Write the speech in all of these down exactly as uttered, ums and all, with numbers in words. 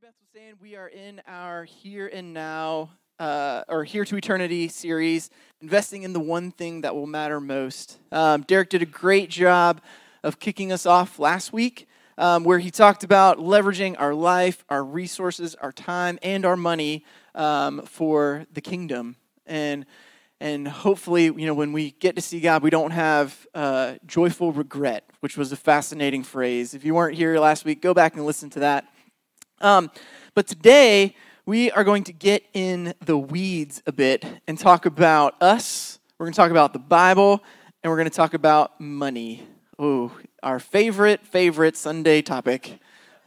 Mary Beth was saying, we are in our Here and Now, uh, or Here to Eternity series, investing in the one thing that will matter most. Um, Derek did a great job of kicking us off last week, um, where he talked about leveraging our life, our resources, our time, and our money um, for the kingdom. And and hopefully, you know, when we get to see God, we don't have uh, joyful regret, which was a fascinating phrase. If you weren't here last week, go back and listen to that. Um, but today, we are going to get in the weeds a bit and talk about us, we're going to talk about the Bible, and we're going to talk about money. Oh, our favorite, favorite Sunday topic,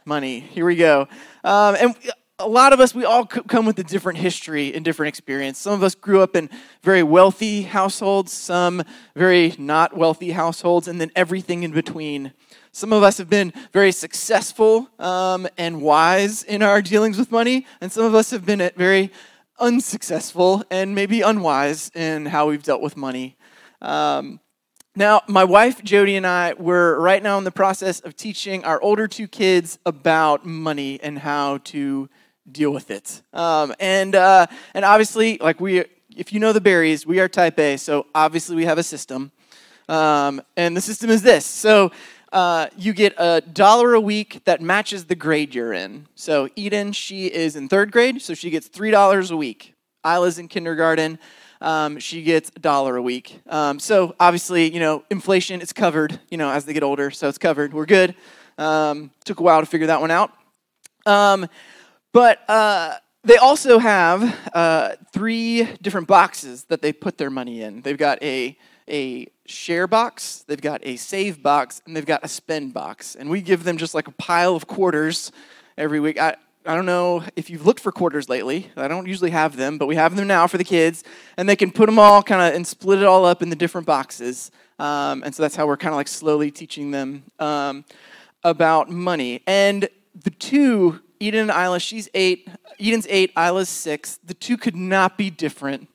money. Here we go. Um, and a lot of us, we all come with a different history and different experience. Some of us grew up in very wealthy households, some very not wealthy households, and then everything in between. Some of us have been very successful um, and wise in our dealings with money, and some of us have been very unsuccessful and maybe unwise in how we've dealt with money. Um, now, my wife, Jodi, and I, we're right now in the process of teaching our older two kids about money and how to deal with it. Um, and uh, and obviously, like we, if you know the Berries, we are type A, so obviously we have a system. Um, and the system is this. So... Uh, you get a dollar a week that matches the grade you're in. So Eden, she is in third grade, so she gets three dollars a week. Isla's in kindergarten, um, she gets a dollar a week. Um, so obviously, you know, inflation, it's covered, you know, as they get older, so it's covered. We're good. Um, took a while to figure that one out. Um, but uh, they also have uh, three different boxes that they put their money in. They've got a... a share box, they've got a save box, and they've got a spend box. And we give them just like a pile of quarters every week. I, I don't know if you've looked for quarters lately. I don't usually have them, but we have them now for the kids. And they can put them all kind of and split it all up in the different boxes. Um, and so that's how we're kind of like slowly teaching them um, about money. And the two, Eden and Isla, she's eight, Eden's eight, Isla's six. The two could not be different.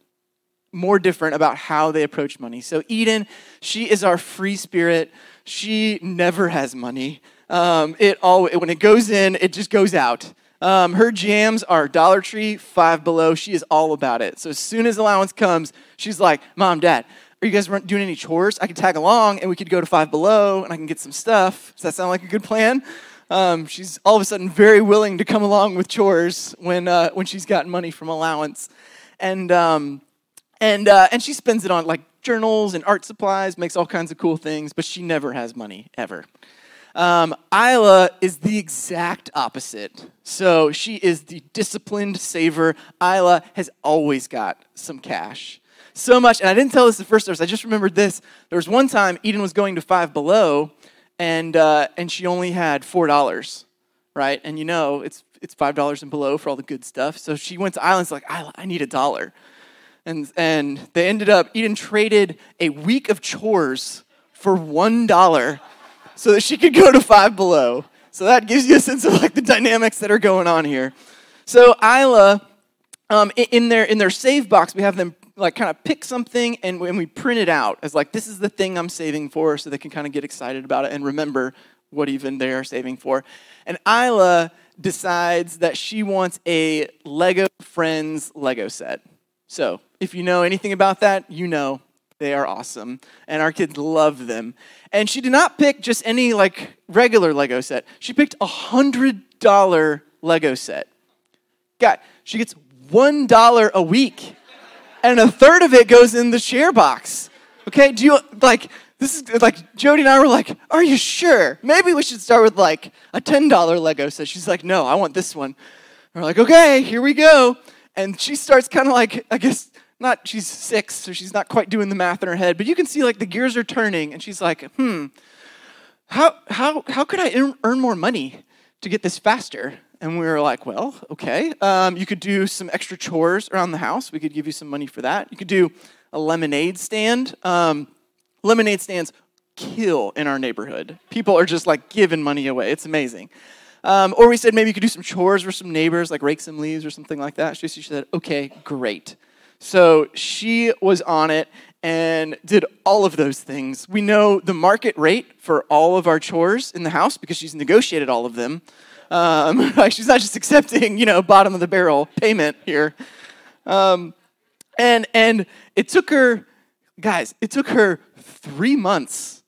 more different about how they approach money. So Eden, she is our free spirit. She never has money. Um, it all when it goes in, it just goes out. Um, her jams are Dollar Tree, Five Below. She is all about it. So as soon as allowance comes, she's like, Mom, Dad, are you guys doing any chores? I could tag along and we could go to Five Below and I can get some stuff. Does that sound like a good plan? Um, she's all of a sudden very willing to come along with chores when uh, when she's gotten money from allowance. And... Um, And uh, and she spends it on like journals and art supplies, makes all kinds of cool things, but she never has money, ever. Um, Isla is the exact opposite. So she is the disciplined saver. Isla has always got some cash. So much, and I didn't tell this the first service, I just remembered this. There was one time Eden was going to Five Below, and uh, and she only had four dollars, right? And you know, it's it's five dollars and below for all the good stuff. So she went to Isla and said, like, Isla, I need a dollar. And and they ended up, Eden traded a week of chores for one dollar so that she could go to Five Below. So that gives you a sense of like the dynamics that are going on here. So Isla, um, in their in their save box, we have them like kind of pick something and, and we print it out as like, this is the thing I'm saving for, so they can kind of get excited about it and remember what even they are saving for. And Isla decides that she wants a Lego Friends Lego set. So if you know anything about that, you know they are awesome, and our kids love them. And she did not pick just any like regular Lego set. She picked a one hundred dollars Lego set. God, she gets one dollar a week, and a third of it goes in the share box. Okay, do you, like, this is, like, Jodi and I were like, are you sure? Maybe we should start with, like, a ten dollar Lego set. She's like, no, I want this one. And we're like, okay, here we go. And she starts kind of like, I guess, not, she's six, so she's not quite doing the math in her head, but you can see like the gears are turning, and she's like, hmm, how how how could I earn more money to get this faster? And we were like, well, okay, um, you could do some extra chores around the house. We could give you some money for that. You could do a lemonade stand. Um, lemonade stands kill in our neighborhood. People are just like giving money away. It's amazing. Um, or we said maybe you could do some chores for some neighbors, like rake some leaves or something like that. She, she said, okay, great. So she was on it and did all of those things. We know the market rate for all of our chores in the house because she's negotiated all of them. Um, she's not just accepting, you know, bottom of the barrel payment here. Um, and and it took her, guys, it took her three months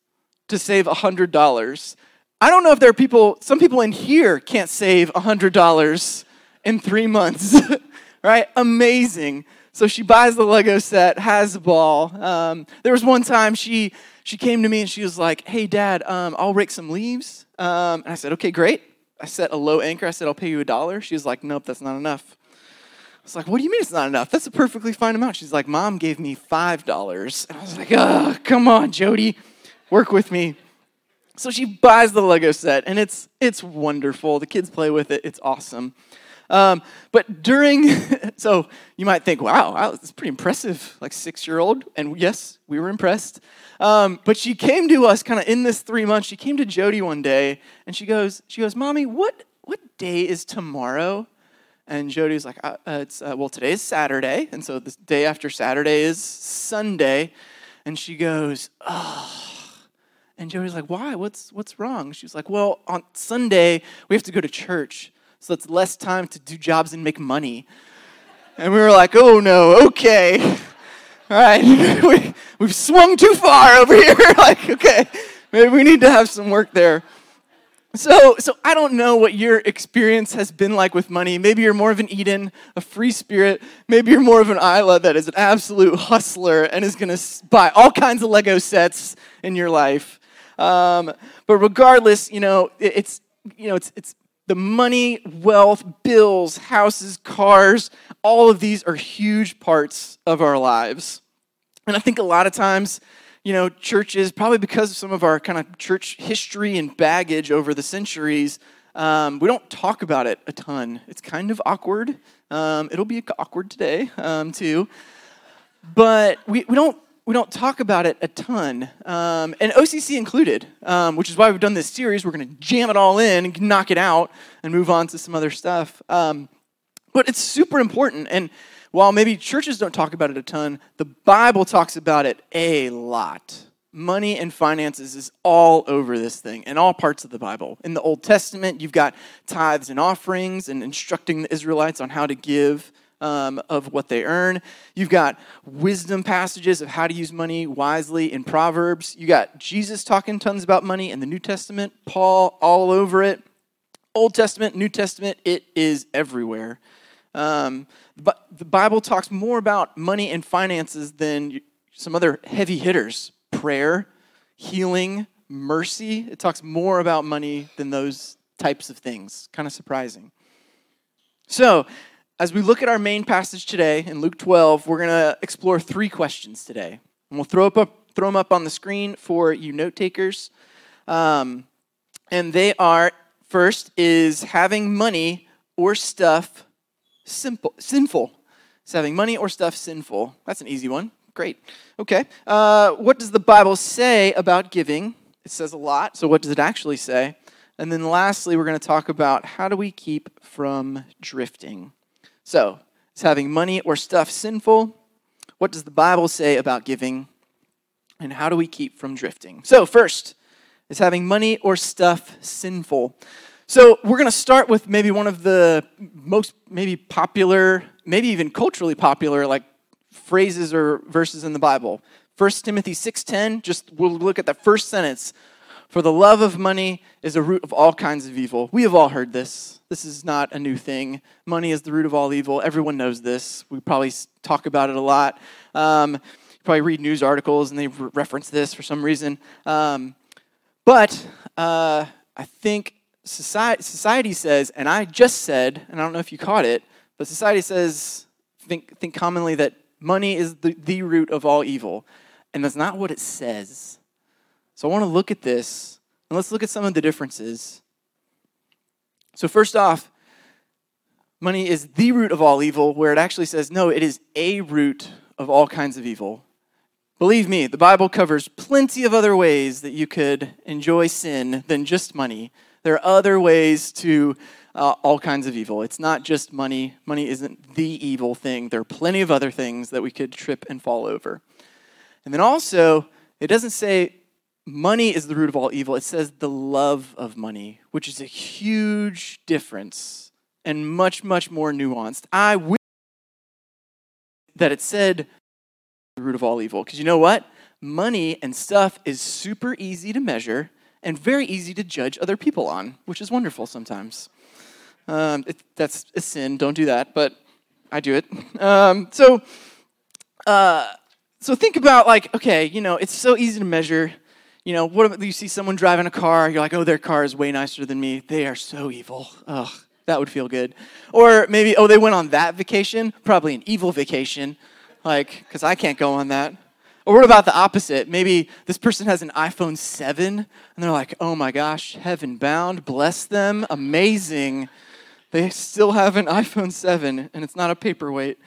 to save one hundred dollars. I don't know if there are people, some people in here can't save one hundred dollars in three months, right? Amazing. So she buys the Lego set, has the ball. Um, there was one time she she came to me and she was like, hey, Dad, um, I'll rake some leaves. Um, and I said, okay, great. I set a low anchor. I said, I'll pay you a dollar. She was like, nope, that's not enough. I was like, what do you mean it's not enough? That's a perfectly fine amount. She's like, Mom gave me five dollars. And I was like, oh, come on, Jodi, work with me. So she buys the Lego set, and it's it's wonderful. The kids play with it. It's awesome. Um, but during, so you might think, wow, wow, that's pretty impressive, like six-year-old. And yes, we were impressed. Um, but she came to us kind of in this three months. She came to Jodi one day, and she goes, she goes, Mommy, what what day is tomorrow? And Jodi's like, uh, it's uh, well, today is Saturday, and so the day after Saturday is Sunday. And she goes, oh. And Jodi's like, why? What's what's wrong? She was like, well, on Sunday, we have to go to church. So it's less time to do jobs and make money. And we were like, oh no, okay. All right, we, we've swung too far over here. Like, okay, maybe we need to have some work there. So so I don't know what your experience has been like with money. Maybe you're more of an Eden, a free spirit. Maybe you're more of an Isla that is an absolute hustler and is going to buy all kinds of Lego sets in your life. Um, but regardless, you know, it, it's, you know, it's, it's, the money, wealth, bills, houses, cars, all of these are huge parts of our lives. And I think a lot of times, you know, churches, probably because of some of our kind of church history and baggage over the centuries, um, we don't talk about it a ton. It's kind of awkward. Um, it'll be awkward today, um, too. But we, we don't We don't talk about it a ton, um, and O C C included, um, which is why we've done this series. We're going to jam it all in, knock it out, and move on to some other stuff. Um, but it's super important, and while maybe churches don't talk about it a ton, the Bible talks about it a lot. Money and finances is all over this thing, in all parts of the Bible. In the Old Testament, you've got tithes and offerings and instructing the Israelites on how to give Um, of what they earn. You've got wisdom passages of how to use money wisely in Proverbs. You got Jesus talking tons about money in the New Testament, Paul all over it. Old Testament, New Testament, it is everywhere. Um, but the Bible talks more about money and finances than some other heavy hitters. Prayer, healing, mercy. It talks more about money than those types of things. Kind of surprising. So, as we look at our main passage today in Luke twelve, we're going to explore three questions today. And we'll throw, up up, throw them up on the screen for you note takers. Um, and they are, first is having money or stuff simple, sinful. Is having money or stuff sinful? That's an easy one. Great. Okay. Uh, what does the Bible say about giving? It says a lot. So what does it actually say? And then lastly, we're going to talk about how do we keep from drifting? So, is having money or stuff sinful? What does the Bible say about giving? And how do we keep from drifting? So, first, is having money or stuff sinful? So, we're going to start with maybe one of the most maybe popular, maybe even culturally popular, like phrases or verses in the Bible. First Timothy six ten, just we'll look at the first sentence. For the love of money is a root of all kinds of evil. We have all heard this. This is not a new thing. Money is the root of all evil. Everyone knows this. We probably talk about it a lot. Um, you probably read news articles and they re- reference this for some reason. Um, but uh, I think society, society says, and I just said, and I don't know if you caught it, but society says, think, think commonly that money is the, the root of all evil. And that's not what it says. So I want to look at this, and let's look at some of the differences. So first off, money is the root of all evil, where it actually says, no, it is a root of all kinds of evil. Believe me, the Bible covers plenty of other ways that you could enjoy sin than just money. There are other ways to uh, all kinds of evil. It's not just money. Money isn't the evil thing. There are plenty of other things that we could trip and fall over. And then also, it doesn't say money is the root of all evil. It says the love of money, which is a huge difference and much, much more nuanced. I wish that it said the root of all evil, because you know what? Money and stuff is super easy to measure and very easy to judge other people on, which is wonderful sometimes. Um, it, that's a sin. Don't do that, but I do it. Um, so, uh, so think about, like, okay, you know, it's so easy to measure. You know, what if you see someone driving a car? You're like, oh, their car is way nicer than me. They are so evil. Ugh, that would feel good. Or maybe, oh, they went on that vacation. Probably an evil vacation, like, because I can't go on that. Or what about the opposite? Maybe this person has an iPhone seven, and they're like, oh my gosh, heaven bound, bless them, amazing. They still have an iPhone seven, and it's not a paperweight.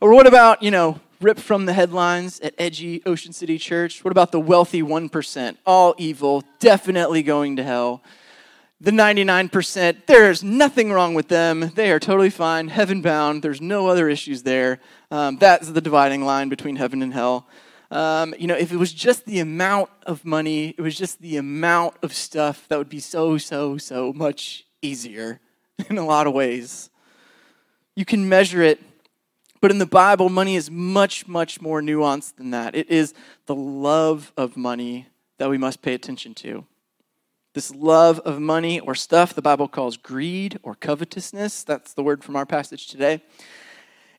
Or what about, you know, ripped from the headlines at edgy Ocean City Church? What about the wealthy one percent? All evil, definitely going to hell. The ninety-nine percent, there's nothing wrong with them. They are totally fine, heaven bound. There's no other issues there. Um, that's the dividing line between heaven and hell. Um, you know, if it was just the amount of money, it was just the amount of stuff, that would be so, so, so much easier in a lot of ways. You can measure it, but in the Bible, money is much, much more nuanced than that. It is the love of money that we must pay attention to. This love of money or stuff the Bible calls greed or covetousness. That's the word from our passage today.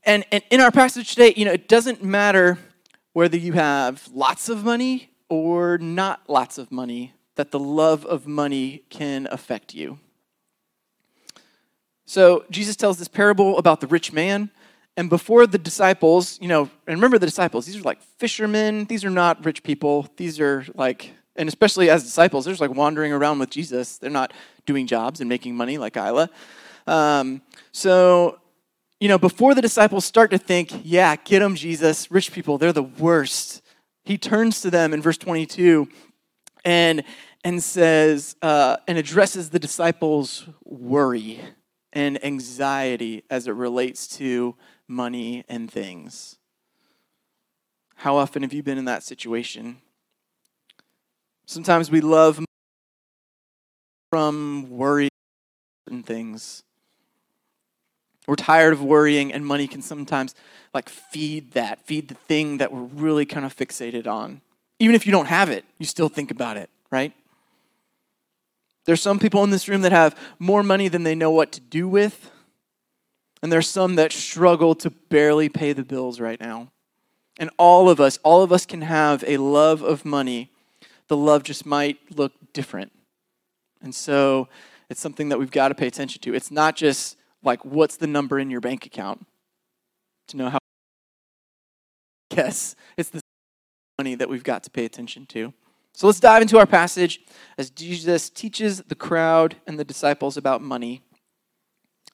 And, and in our passage today, you know, it doesn't matter whether you have lots of money or not lots of money, that the love of money can affect you. So Jesus tells this parable about the rich man, and before the disciples, you know, and remember the disciples, these are like fishermen, these are not rich people, these are like, and especially as disciples, they're just like wandering around with Jesus, they're not doing jobs and making money like Isla. Um, so You know, before the disciples start to think, yeah, get them, Jesus, rich people, they're the worst. He turns to them in verse twenty-two and and says, uh, and addresses the disciples' worry and anxiety as it relates to money and things. How often have you been in that situation? Sometimes we love from worry and things. We're tired of worrying, and money can sometimes like feed that, feed the thing that we're really kind of fixated on. Even if you don't have it, you still think about it, right? There's some people in this room that have more money than they know what to do with, and there's some that struggle to barely pay the bills right now. And all of us, all of us can have a love of money. The love just might look different. And so it's something that we've got to pay attention to. It's not just like, what's the number in your bank account to know how? Yes, it's the money that we've got to pay attention to. So let's dive into our passage as Jesus teaches the crowd and the disciples about money.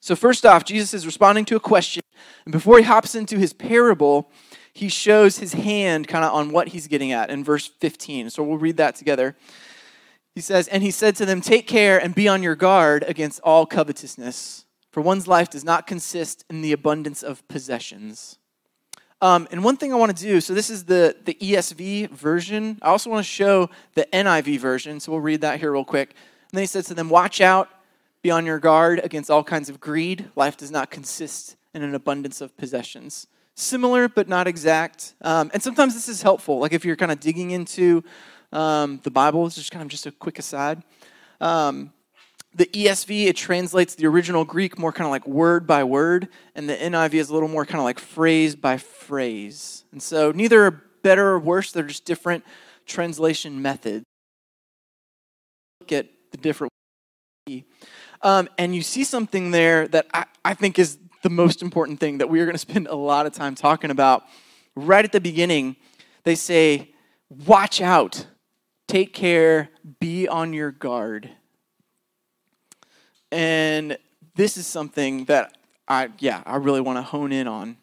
So first off, Jesus is responding to a question, and before he hops into his parable, he shows his hand kind of on what he's getting at in verse fifteen. So we'll read that together. He says, and he said to them, take care and be on your guard against all covetousness. For one's life does not consist in the abundance of possessions. Um, and one thing I want to do, so this is the, the E S V version. I also want to show the N I V version, so we'll read that here real quick. And then he says to them, watch out, be on your guard against all kinds of greed. Life does not consist in an abundance of possessions. Similar, but not exact. Um, and sometimes this is helpful. Like if you're kind of digging into um, the Bible, it's just kind of just a quick aside. Um The E S V, it translates the original Greek more kind of like word by word, and the N I V is a little more kind of like phrase by phrase. And so neither are better or worse, they're just different translation methods. Look at the different um, and you see something there that I, I think is the most important thing that we are going to spend a lot of time talking about. Right at the beginning, they say, watch out, take care, be on your guard. And this is something that I, yeah, I really want to hone in on.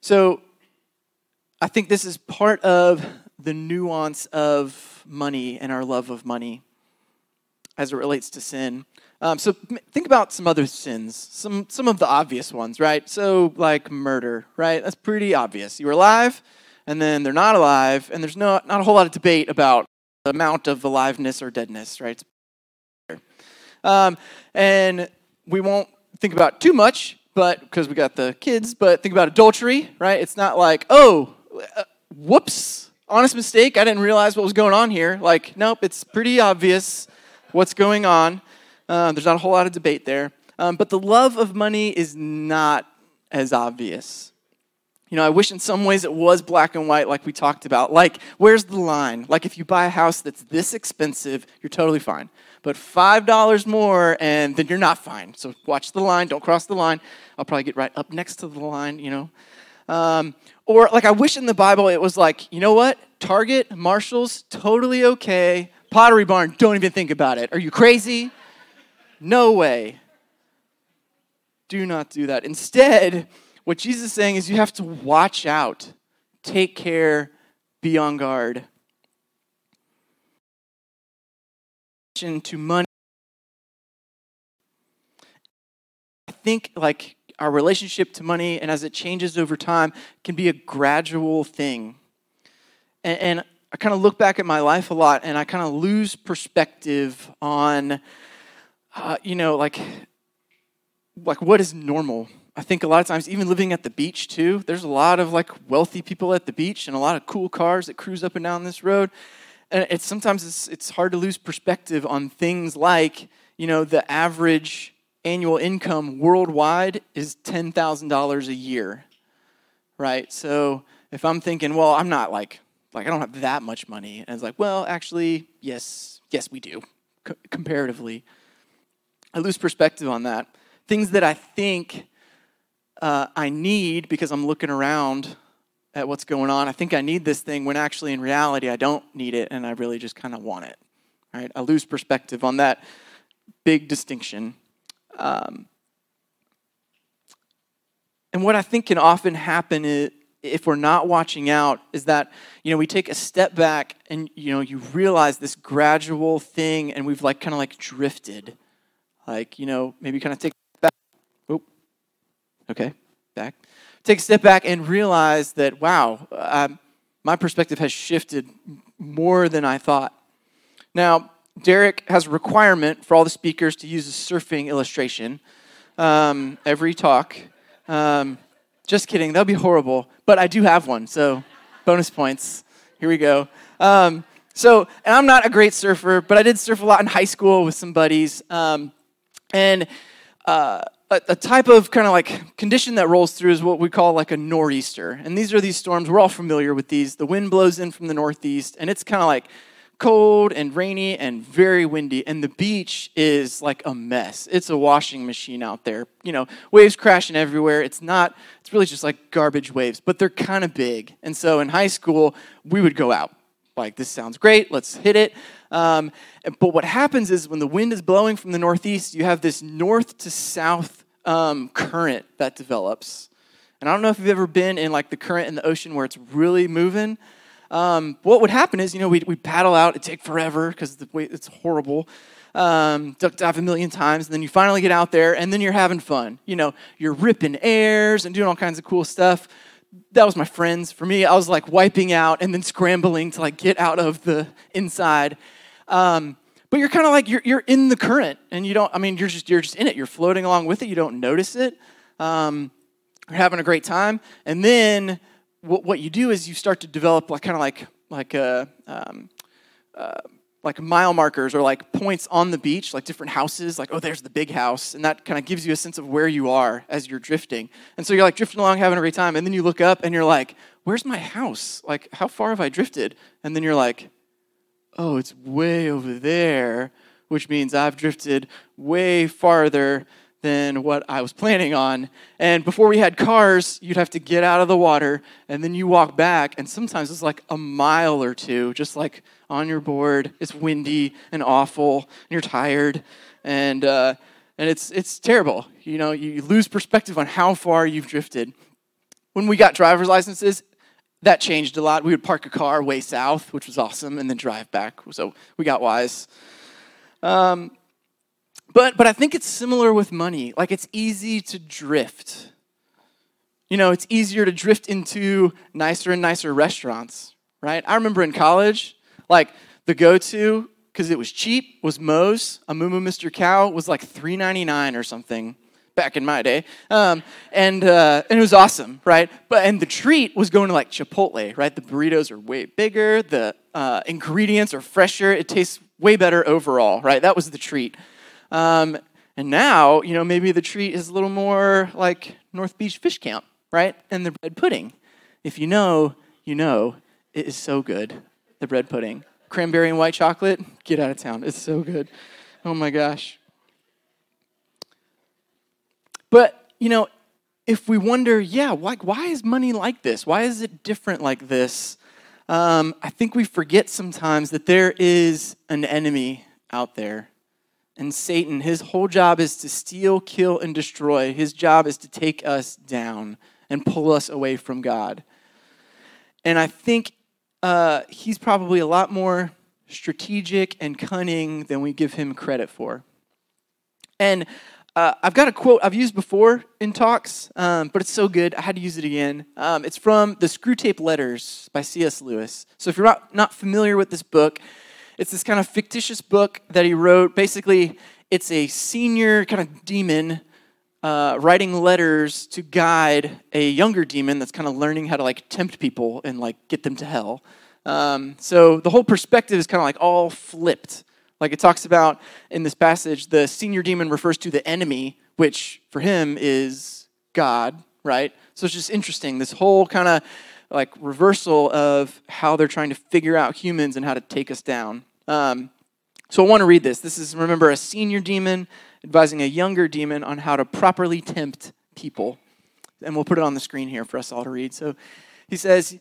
So I think this is part of the nuance of money and our love of money as it relates to sin. Um, so think about some other sins, some some of the obvious ones, right? So like murder, right? That's pretty obvious. You were alive, and then they're not alive, and there's no not a whole lot of debate about amount of aliveness or deadness, right? Um, and we won't think about it too much, but because we got the kids, but think about adultery, right? It's not like, oh, uh, whoops, honest mistake. I didn't realize what was going on here. Like, nope, it's pretty obvious what's going on. Uh, there's not a whole lot of debate there. Um, but the love of money is not as obvious. You know, I wish in some ways it was black and white like we talked about. Like, where's the line? Like, if you buy a house that's this expensive, you're totally fine. But five dollars more, and then you're not fine. So watch the line. Don't cross the line. I'll probably get right up next to the line, you know. Um, or, like, I wish in the Bible it was like, you know what? Target, Marshalls, totally okay. Pottery Barn, don't even think about it. Are you crazy? No way. Do not do that. Instead, what Jesus is saying is you have to watch out, take care, be on guard. To money, I think like our relationship to money and as it changes over time can be a gradual thing. And, and I kind of look back at my life a lot and I kind of lose perspective on, uh, you know, like, like what is normal? I think a lot of times, even living at the beach too, there's a lot of like wealthy people at the beach and a lot of cool cars that cruise up and down this road. And it's sometimes it's, it's hard to lose perspective on things like, you know, the average annual income worldwide is ten thousand dollars a year, right? So if I'm thinking, well, I'm not like, like I don't have that much money. And it's like, well, actually, yes, yes, we do, co- comparatively. I lose perspective on that. Things that I think uh, I need because I'm looking around at what's going on. I think I need this thing when actually in reality I don't need it and I really just kind of want it. All right? I lose perspective on that big distinction. Um, and what I think can often happen is, if we're not watching out is that, you know, we take a step back and, you know, you realize this gradual thing and we've like kind of like drifted. Like, you know, maybe kind of take back. Oh, okay, back. Take a step back and realize that, wow, um, my perspective has shifted more than I thought. Now, Derek has a requirement for all the speakers to use a surfing illustration um, every talk. Um, just kidding. That would be horrible. But I do have one, so bonus points. Here we go. Um, so, and I'm not a great surfer, but I did surf a lot in high school with some buddies. Um, and... Uh, A type of kind of like condition that rolls through is what we call like a nor'easter. And these are these storms. We're all familiar with these. The wind blows in from the northeast, and it's kind of like cold and rainy and very windy. And the beach is like a mess. It's a washing machine out there. You know, waves crashing everywhere. It's not, it's really just like garbage waves, but they're kind of big. And so in high school, we would go out. Like, this sounds great, let's hit it. Um, but what happens is when the wind is blowing from the northeast, you have this north to south um, current that develops. And I don't know if you've ever been in, like, the current in the ocean where it's really moving. Um, what would happen is, you know, we'd, we'd paddle out. It'd take forever because it's horrible. Um, duck dive a million times, and then you finally get out there, and then you're having fun. You know, you're ripping airs and doing all kinds of cool stuff. That was my friends. For me, I was like wiping out and then scrambling to like get out of the inside. Um, but you're kind of like, you're you're in the current and you don't, I mean, you're just, you're just in it. You're floating along with it. You don't notice it. Um, you're having a great time. And then what what you do is you start to develop like kind of like, like, a, um, uh, like mile markers or like points on the beach, like different houses, like, oh, there's the big house. And that kind of gives you a sense of where you are as you're drifting. And so you're like drifting along, having a great time. And then you look up and you're like, where's my house? Like, how far have I drifted? And then you're like, oh, it's way over there, which means I've drifted way farther than what I was planning on. And before we had cars, you'd have to get out of the water and then you walk back. And sometimes it's like a mile or two, just like on your board. It's windy and awful and you're tired. And uh, and it's it's terrible. You know, you lose perspective on how far you've drifted. When we got driver's licenses, that changed a lot. We would park a car way south, which was awesome, and then drive back. So we got wise. Um, But but I think it's similar with money. Like, it's easy to drift. You know, it's easier to drift into nicer and nicer restaurants, right? I remember in college, like, The go-to, because it was cheap, was Moe's. A Moo Moo Mister Cow was like three ninety-nine or something back in my day. Um, and uh, and it was awesome, right? But and the treat was going to like Chipotle, right? The burritos are way bigger. The uh, ingredients are fresher. It tastes way better overall, right? That was the treat. Um, and now, you know, maybe the treat is a little more like North Beach Fish Camp, right? And the bread pudding. If you know, you know, it is so good, the bread pudding. Cranberry and white chocolate, get out of town. It's so good. Oh my gosh. But, you know, if we wonder, yeah, why, why is money like this? Why is it different like this? Um, I think we forget sometimes that there is an enemy out there. And Satan, his whole job is to steal, kill, and destroy. His job is to take us down and pull us away from God. And I think uh, he's probably a lot more strategic and cunning than we give him credit for. And uh, I've got a quote I've used before in talks, um, but it's so good, I had to use it again. Um, it's from the Screwtape Letters by C S Lewis. So if you're not, not familiar with this book, it's this kind of fictitious book that he wrote. Basically, it's a senior kind of demon uh, writing letters to guide a younger demon that's kind of learning how to like tempt people and like get them to hell. Um, so the whole perspective is kind of like all flipped. Like it talks about in this passage, the senior demon refers to the enemy, which for him is God, right? So it's just interesting. This whole kind of like reversal of how they're trying to figure out humans and how to take us down. Um, so I want to read this. This is, remember, a senior demon advising a younger demon on how to properly tempt people. And we'll put it on the screen here for us all to read. So he says,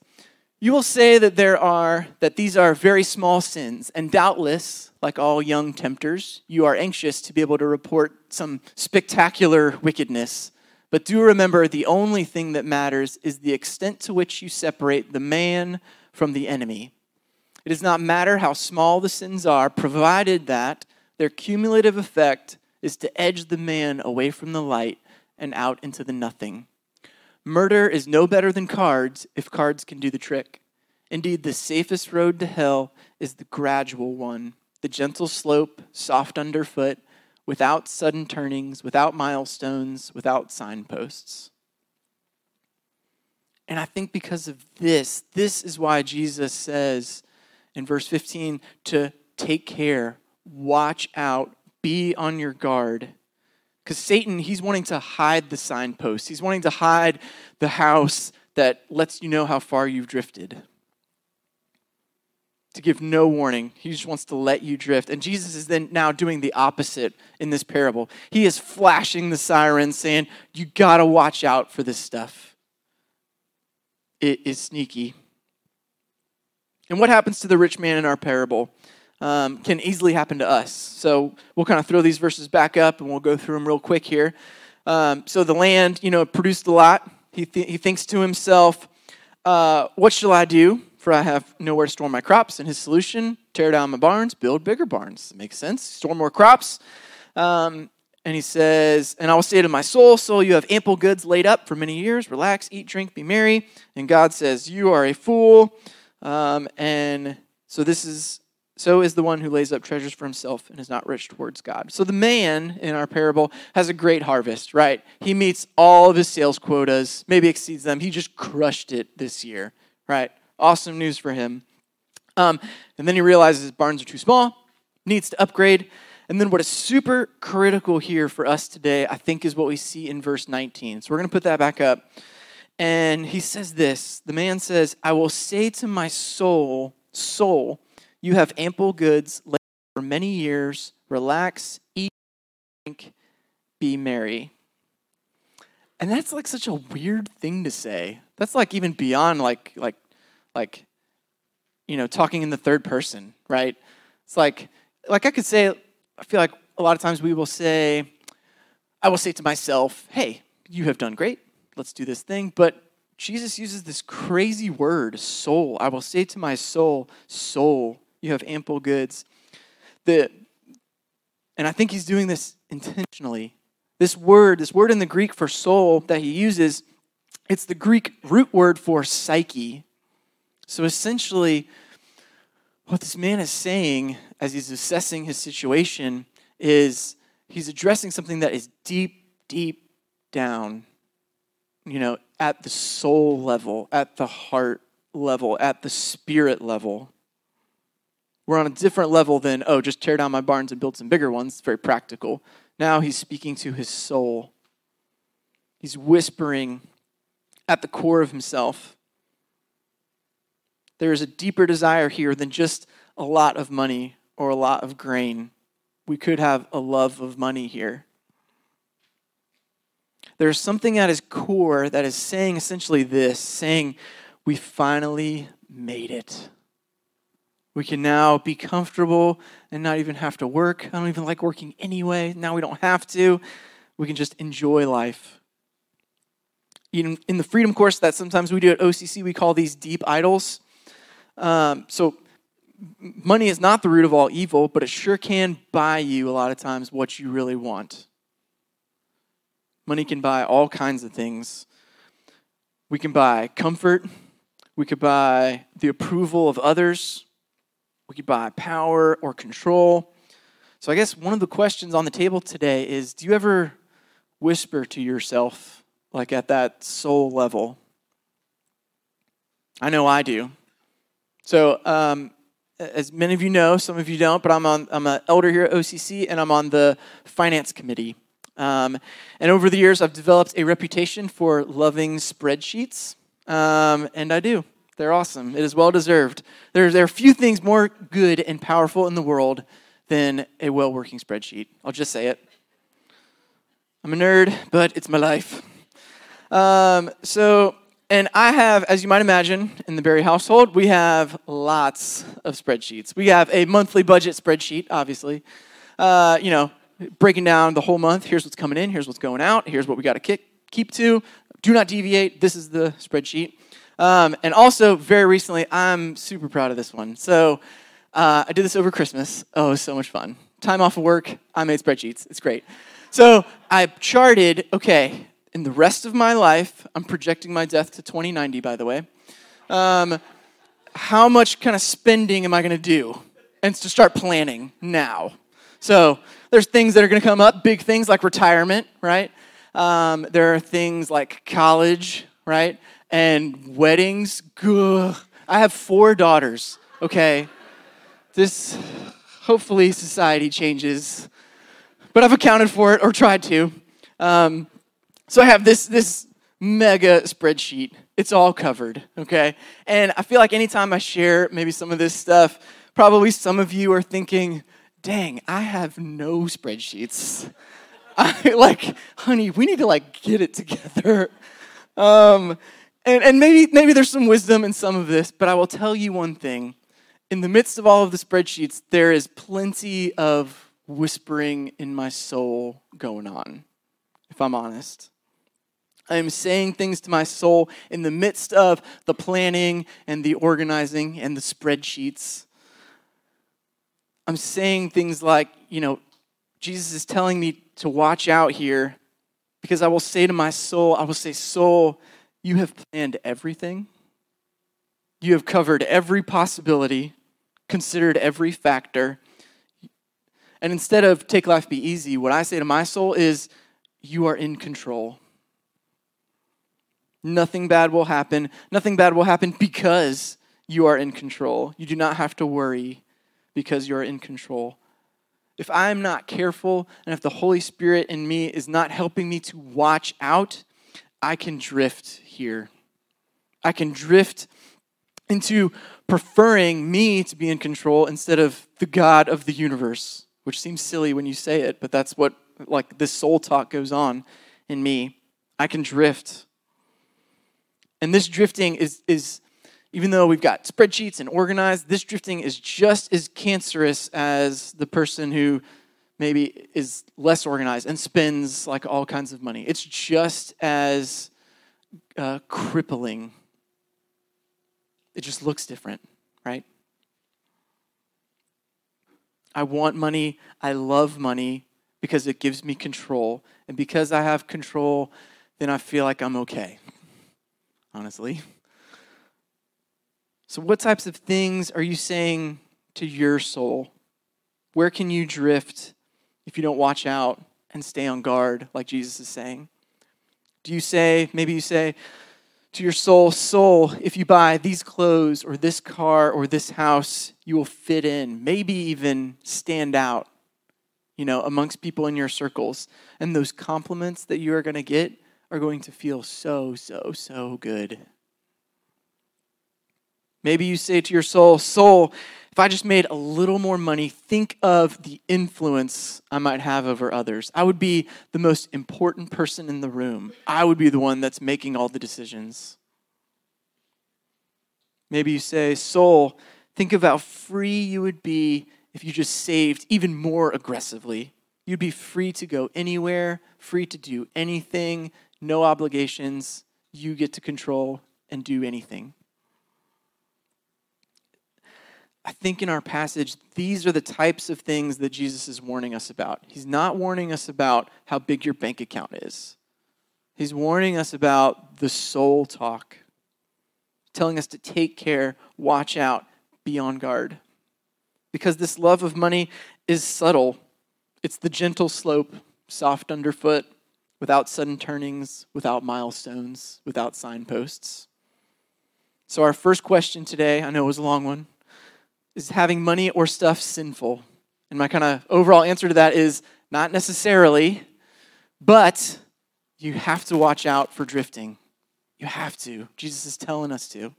"You will say that there are, that these are very small sins, and doubtless, like all young tempters, you are anxious to be able to report some spectacular wickedness. But do remember, the only thing that matters is the extent to which you separate the man from the enemy. It does not matter how small the sins are, provided that their cumulative effect is to edge the man away from the light and out into the nothing. Murder is no better than cards if cards can do the trick. Indeed, the safest road to hell is the gradual one, the gentle slope, soft underfoot, without sudden turnings, without milestones, without signposts." And I think because of this, this is why Jesus says in verse fifteen to take care, watch out, be on your guard. Because Satan, he's wanting to hide the signposts. He's wanting to hide the house that lets you know how far you've drifted. To give no warning. He just wants to let you drift. And Jesus is then now doing the opposite in this parable. He is flashing the sirens, saying, you gotta watch out for this stuff. It is sneaky. And what happens to the rich man in our parable um, can easily happen to us. So we'll kind of throw these verses back up and we'll go through them real quick here. Um, so the land, you know, produced a lot. He, th- he thinks to himself, uh, what shall I do? For I have nowhere to store my crops. And his solution, tear down my barns, build bigger barns. Makes sense. Store more crops. Um, and he says, and I will say to my soul, soul, you have ample goods laid up for many years. Relax, eat, drink, be merry. And God says, you are a fool. Um, and so this is, so is the one who lays up treasures for himself and is not rich towards God. So the man in our parable has a great harvest, right? He meets all of his sales quotas, maybe exceeds them. He just crushed it this year, right? Awesome news for him. Um, and then he realizes his barns are too small, needs to upgrade. And then what is super critical here for us today, I think, is what we see in verse nineteen. So we're going to put that back up. And he says this. The man says, I will say to my soul, soul, you have ample goods laid for many years. Relax, eat, drink, be merry. And that's like such a weird thing to say. That's like even beyond like like. Like, you know, talking in the third person, right? It's like, like I could say, I feel like a lot of times we will say, I will say to myself, hey, you have done great. Let's do this thing. But Jesus uses this crazy word, soul. I will say to my soul, soul, you have ample goods. The, and I think he's doing this intentionally. This word, this word in the Greek for soul that he uses, it's the Greek root word for psyche. So essentially, what this man is saying as he's assessing his situation is he's addressing something that is deep, deep down, you know, at the soul level, at the heart level, at the spirit level. We're on a different level than, oh, just tear down my barns and build some bigger ones. It's very practical. Now he's speaking to his soul. He's whispering at the core of himself. There is a deeper desire here than just a lot of money or a lot of grain. We could have a love of money here. There's something at his core that is saying essentially this, saying, we finally made it. We can now be comfortable and not even have to work. I don't even like working anyway. Now we don't have to. We can just enjoy life. In, in the freedom course that sometimes we do at O C C, we call these deep idols. Um, so money is not the root of all evil, but it sure can buy you a lot of times what you really want. Money can buy all kinds of things. We can buy comfort. We could buy the approval of others. We could buy power or control. So I guess one of the questions on the table today is, do you ever whisper to yourself, like at that soul level? I know I do. So um, as many of you know, some of you don't, but I'm on, I'm an elder here at O C C, and I'm on the finance committee. Um, and over the years, I've developed a reputation for loving spreadsheets, um, and I do. They're awesome. It is well-deserved. There, there are few things more good and powerful in the world than a well-working spreadsheet. I'll just say it. I'm a nerd, but it's my life. Um, so, and I have, as you might imagine, in the Berry household, we have lots of spreadsheets. We have a monthly budget spreadsheet, obviously. Uh, you know, breaking down the whole month. Here's what's coming in. Here's what's going out. Here's what we got to keep to. Do not deviate. This is the spreadsheet. Um, and also, very recently, I'm super proud of this one. So uh, I did this over Christmas. Oh, it was so much fun. Time off of work. I made spreadsheets. It's great. So I charted, okay, in the rest of my life, I'm projecting my death to twenty ninety, by the way. Um, how much kind of spending am I going to do? And to start planning now. So there's things that are going to come up, big things like retirement, right? Um, there are things like college, right? And weddings, ugh. I have four daughters, okay? This, hopefully society changes, but I've accounted for it or tried to. Um, so I have this this mega spreadsheet. It's all covered, okay? And I feel like anytime I share maybe some of this stuff, probably some of you are thinking, dang, I have no spreadsheets. I, like, honey, we need to like get it together. Um, And, and maybe maybe there's some wisdom in some of this, but I will tell you one thing. In the midst of all of the spreadsheets, there is plenty of whispering in my soul going on, if I'm honest. I am saying things to my soul in the midst of the planning and the organizing and the spreadsheets. I'm saying things like, you know, Jesus is telling me to watch out here because I will say to my soul, I will say, soul, you have planned everything. You have covered every possibility, considered every factor. And instead of take life be easy, what I say to my soul is, you are in control. Nothing bad will happen. Nothing bad will happen because you are in control. You do not have to worry because you are in control. If I am not careful and if the Holy Spirit in me is not helping me to watch out, I can drift here. I can drift into preferring me to be in control instead of the God of the universe, which seems silly when you say it, but that's what, like, this soul talk goes on in me. I can drift. And this drifting is, is, even though we've got spreadsheets and organized, this drifting is just as cancerous as the person who maybe is less organized and spends like all kinds of money. It's just as uh, crippling. It just looks different, right? I want money. I love money because it gives me control. And because I have control, then I feel like I'm okay, honestly. So what types of things are you saying to your soul? Where can you drift if you don't watch out and stay on guard, like Jesus is saying? Do you say, maybe you say to your soul, soul, if you buy these clothes or this car or this house, you will fit in, maybe even stand out, you know, amongst people in your circles. And those compliments that you are going to get are going to feel so, so, so good. Maybe you say to your soul, soul, if I just made a little more money, think of the influence I might have over others. I would be the most important person in the room. I would be the one that's making all the decisions. Maybe you say, soul, think of how free you would be if you just saved even more aggressively. You'd be free to go anywhere, free to do anything, no obligations. You get to control and do anything. I think in our passage, these are the types of things that Jesus is warning us about. He's not warning us about how big your bank account is. He's warning us about the soul talk, telling us to take care, watch out, be on guard. Because this love of money is subtle. It's the gentle slope, soft underfoot, without sudden turnings, without milestones, without signposts. So our first question today, I know it was a long one, is having money or stuff sinful? And my kind of overall answer to that is not necessarily, but you have to watch out for drifting. You have to. Jesus is telling us to.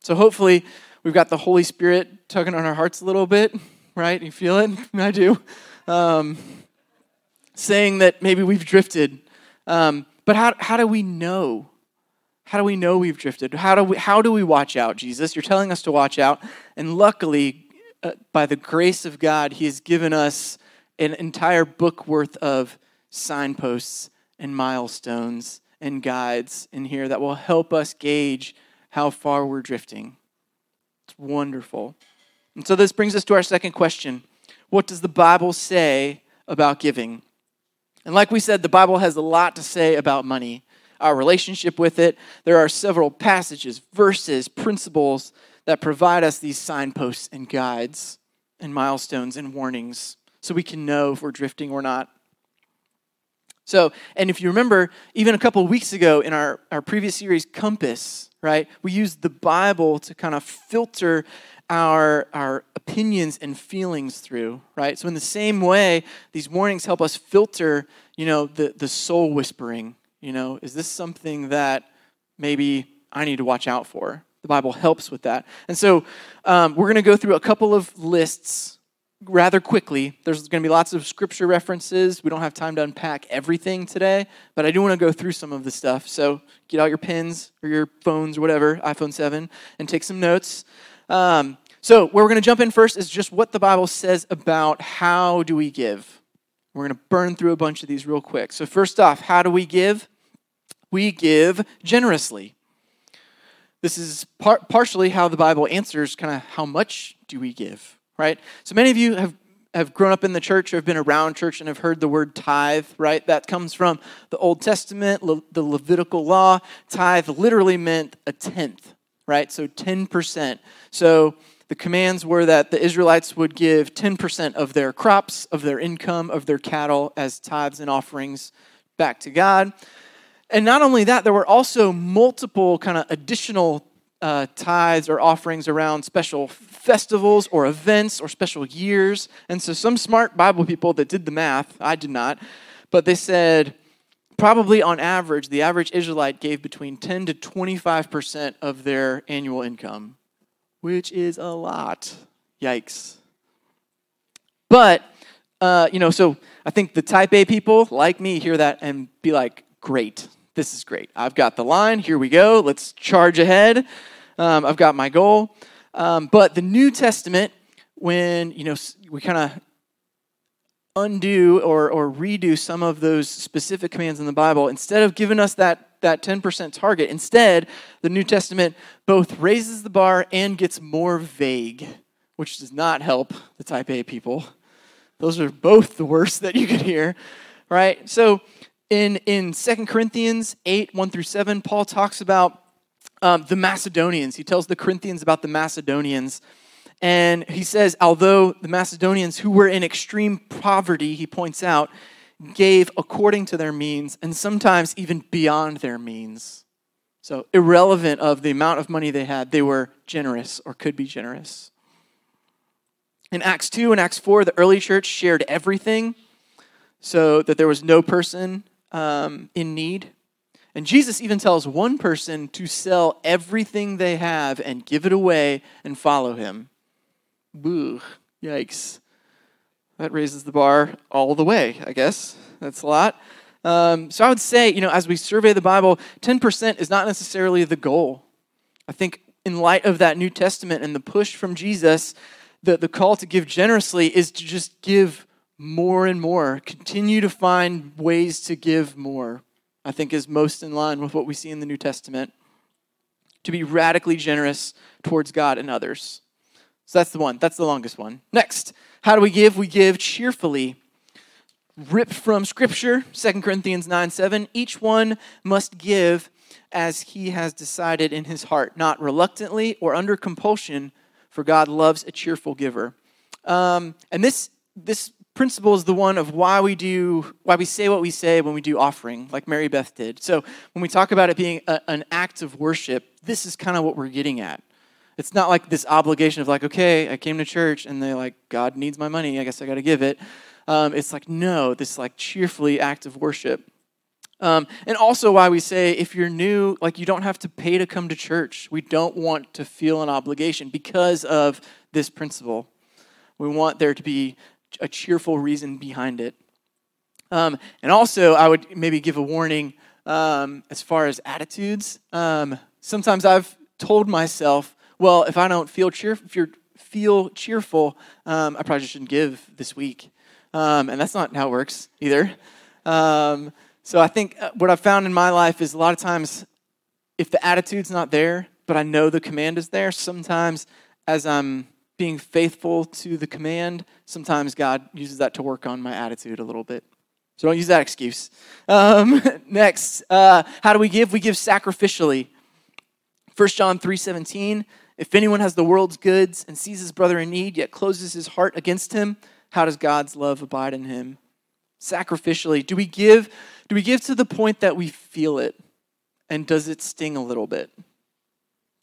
So hopefully we've got the Holy Spirit tugging on our hearts a little bit, right? You feel it? I do. Um, saying that maybe we've drifted. Um, but how how do we know? How do we know we've drifted? How do we, how do we watch out, Jesus? You're telling us to watch out. And luckily, uh, by the grace of God, he has given us an entire book worth of signposts and milestones and guides in here that will help us gauge how far we're drifting. It's wonderful. And so this brings us to our second question. What does the Bible say about giving? And like we said, the Bible has a lot to say about money, our relationship with it. There are several passages, verses, principles that provide us these signposts and guides and milestones and warnings so we can know if we're drifting or not. So, and if you remember, even a couple of weeks ago in our, our previous series, Compass, right, we used the Bible to kind of filter our, our opinions and feelings through, right? So in the same way, these warnings help us filter, you know, the, the soul whispering. You know, is this something that maybe I need to watch out for? The Bible helps with that. And so um, we're going to go through a couple of lists rather quickly. There's going to be lots of scripture references. We don't have time to unpack everything today, but I do want to go through some of the stuff. So get out your pens or your phones or whatever, iPhone seven, and take some notes. Um, so where we're going to jump in first is just what the Bible says about how do we give. We're going to burn through a bunch of these real quick. So first off, how do we give? We give generously. This is par- partially how the Bible answers kind of how much do we give, right? So many of you have, have grown up in the church or have been around church and have heard the word tithe, right? That comes from the Old Testament, Le- the Levitical law. Tithe literally meant a tenth, right? So ten percent. So the commands were that the Israelites would give ten percent of their crops, of their income, of their cattle as tithes and offerings back to God. And not only that, there were also multiple kind of additional uh, tithes or offerings around special festivals or events or special years. And so some smart Bible people that did the math, I did not, but they said probably on average, the average Israelite gave between ten to twenty-five percent of their annual income, which is a lot. Yikes. But, uh, you know, so I think the type A people like me hear that and be like, great, this is great. I've got the line. Here we go. Let's charge ahead. Um, I've got my goal. Um, but the New Testament, when, you know, we kind of undo or, or redo some of those specific commands in the Bible, instead of giving us that that ten percent target. Instead, the New Testament both raises the bar and gets more vague, which does not help the type A people. Those are both the worst that you could hear, right? So in, in Second Corinthians eight, one through seven, Paul talks about um, the Macedonians. He tells the Corinthians about the Macedonians And he says, although the Macedonians, who were in extreme poverty, he points out, gave according to their means and sometimes even beyond their means. So irrelevant of the amount of money they had, they were generous or could be generous. In Acts two and Acts four, the early church shared everything so that there was no person um, in need. And Jesus even tells one person to sell everything they have and give it away and follow him. Boo, yikes. That raises the bar all the way, I guess. That's a lot. Um, so I would say, you know, as we survey the Bible, ten percent is not necessarily the goal. I think in light of that New Testament and the push from Jesus, the, the call to give generously is to just give more and more. Continue to find ways to give more, I think is most in line with what we see in the New Testament. To be radically generous towards God and others. So that's the one. That's the longest one. Next, how do we give? We give cheerfully. Ripped from Scripture, Second Corinthians nine seven, each one must give as he has decided in his heart, not reluctantly or under compulsion, for God loves a cheerful giver. Um, and this this principle is the one of why we do why we say what we say when we do offering, like Mary Beth did. So when we talk about it being a, an act of worship, this is kind of what we're getting at. It's not like this obligation of like, okay, I came to church and they like, God needs my money, I guess I got to give it. Um, it's like, no, this like cheerfully act of worship. Um, and also why we say if you're new, like you don't have to pay to come to church. We don't want to feel an obligation because of this principle. We want there to be a cheerful reason behind it. Um, and also I would maybe give a warning um, as far as attitudes. Um, sometimes I've told myself, well, if I don't feel cheer, if you feel cheerful, um, I probably shouldn't give this week. Um, and that's not how it works either. Um, so I think what I've found in my life is a lot of times if the attitude's not there, but I know the command is there, sometimes as I'm being faithful to the command, sometimes God uses that to work on my attitude a little bit. So don't use that excuse. Um, next, uh, how do we give? We give sacrificially. First John three seventeen, if anyone has the world's goods and sees his brother in need, yet closes his heart against him, how does God's love abide in him? Sacrificially. Do we give, do we give to the point that we feel it? And does it sting a little bit?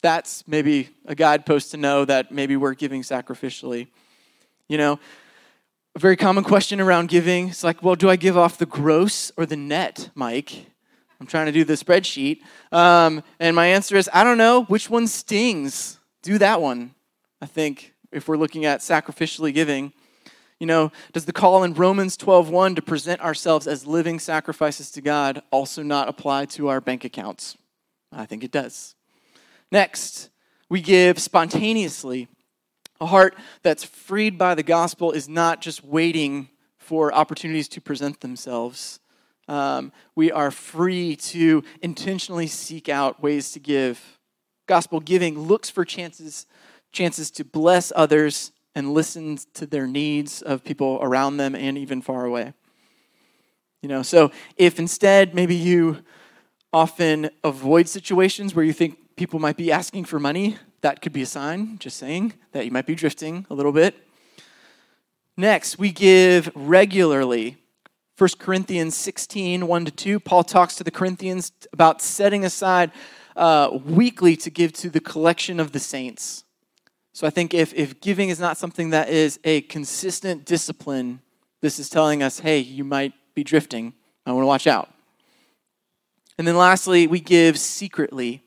That's maybe a guidepost to know that maybe we're giving sacrificially. You know, a very common question around giving, it's like, well, do I give off the gross or the net, Mike? I'm trying to do the spreadsheet. Um, and my answer is, I don't know. Which one stings? Do that one, I think, if we're looking at sacrificially giving. You know, does the call in Romans twelve one to present ourselves as living sacrifices to God also not apply to our bank accounts? I think it does. Next, we give spontaneously. A heart that's freed by the gospel is not just waiting for opportunities to present themselves. Um, we are free to intentionally seek out ways to give. Gospel giving looks for chances, chances to bless others and listen to their needs of people around them and even far away. You know, so if instead maybe you often avoid situations where you think people might be asking for money, that could be a sign, just saying, that you might be drifting a little bit. Next, we give regularly. First Corinthians sixteen, one to two, Paul talks to the Corinthians about setting aside uh, weekly to give to the collection of the saints. So I think if, if giving is not something that is a consistent discipline, this is telling us, hey, you might be drifting. I want to watch out. And then lastly, we give secretly.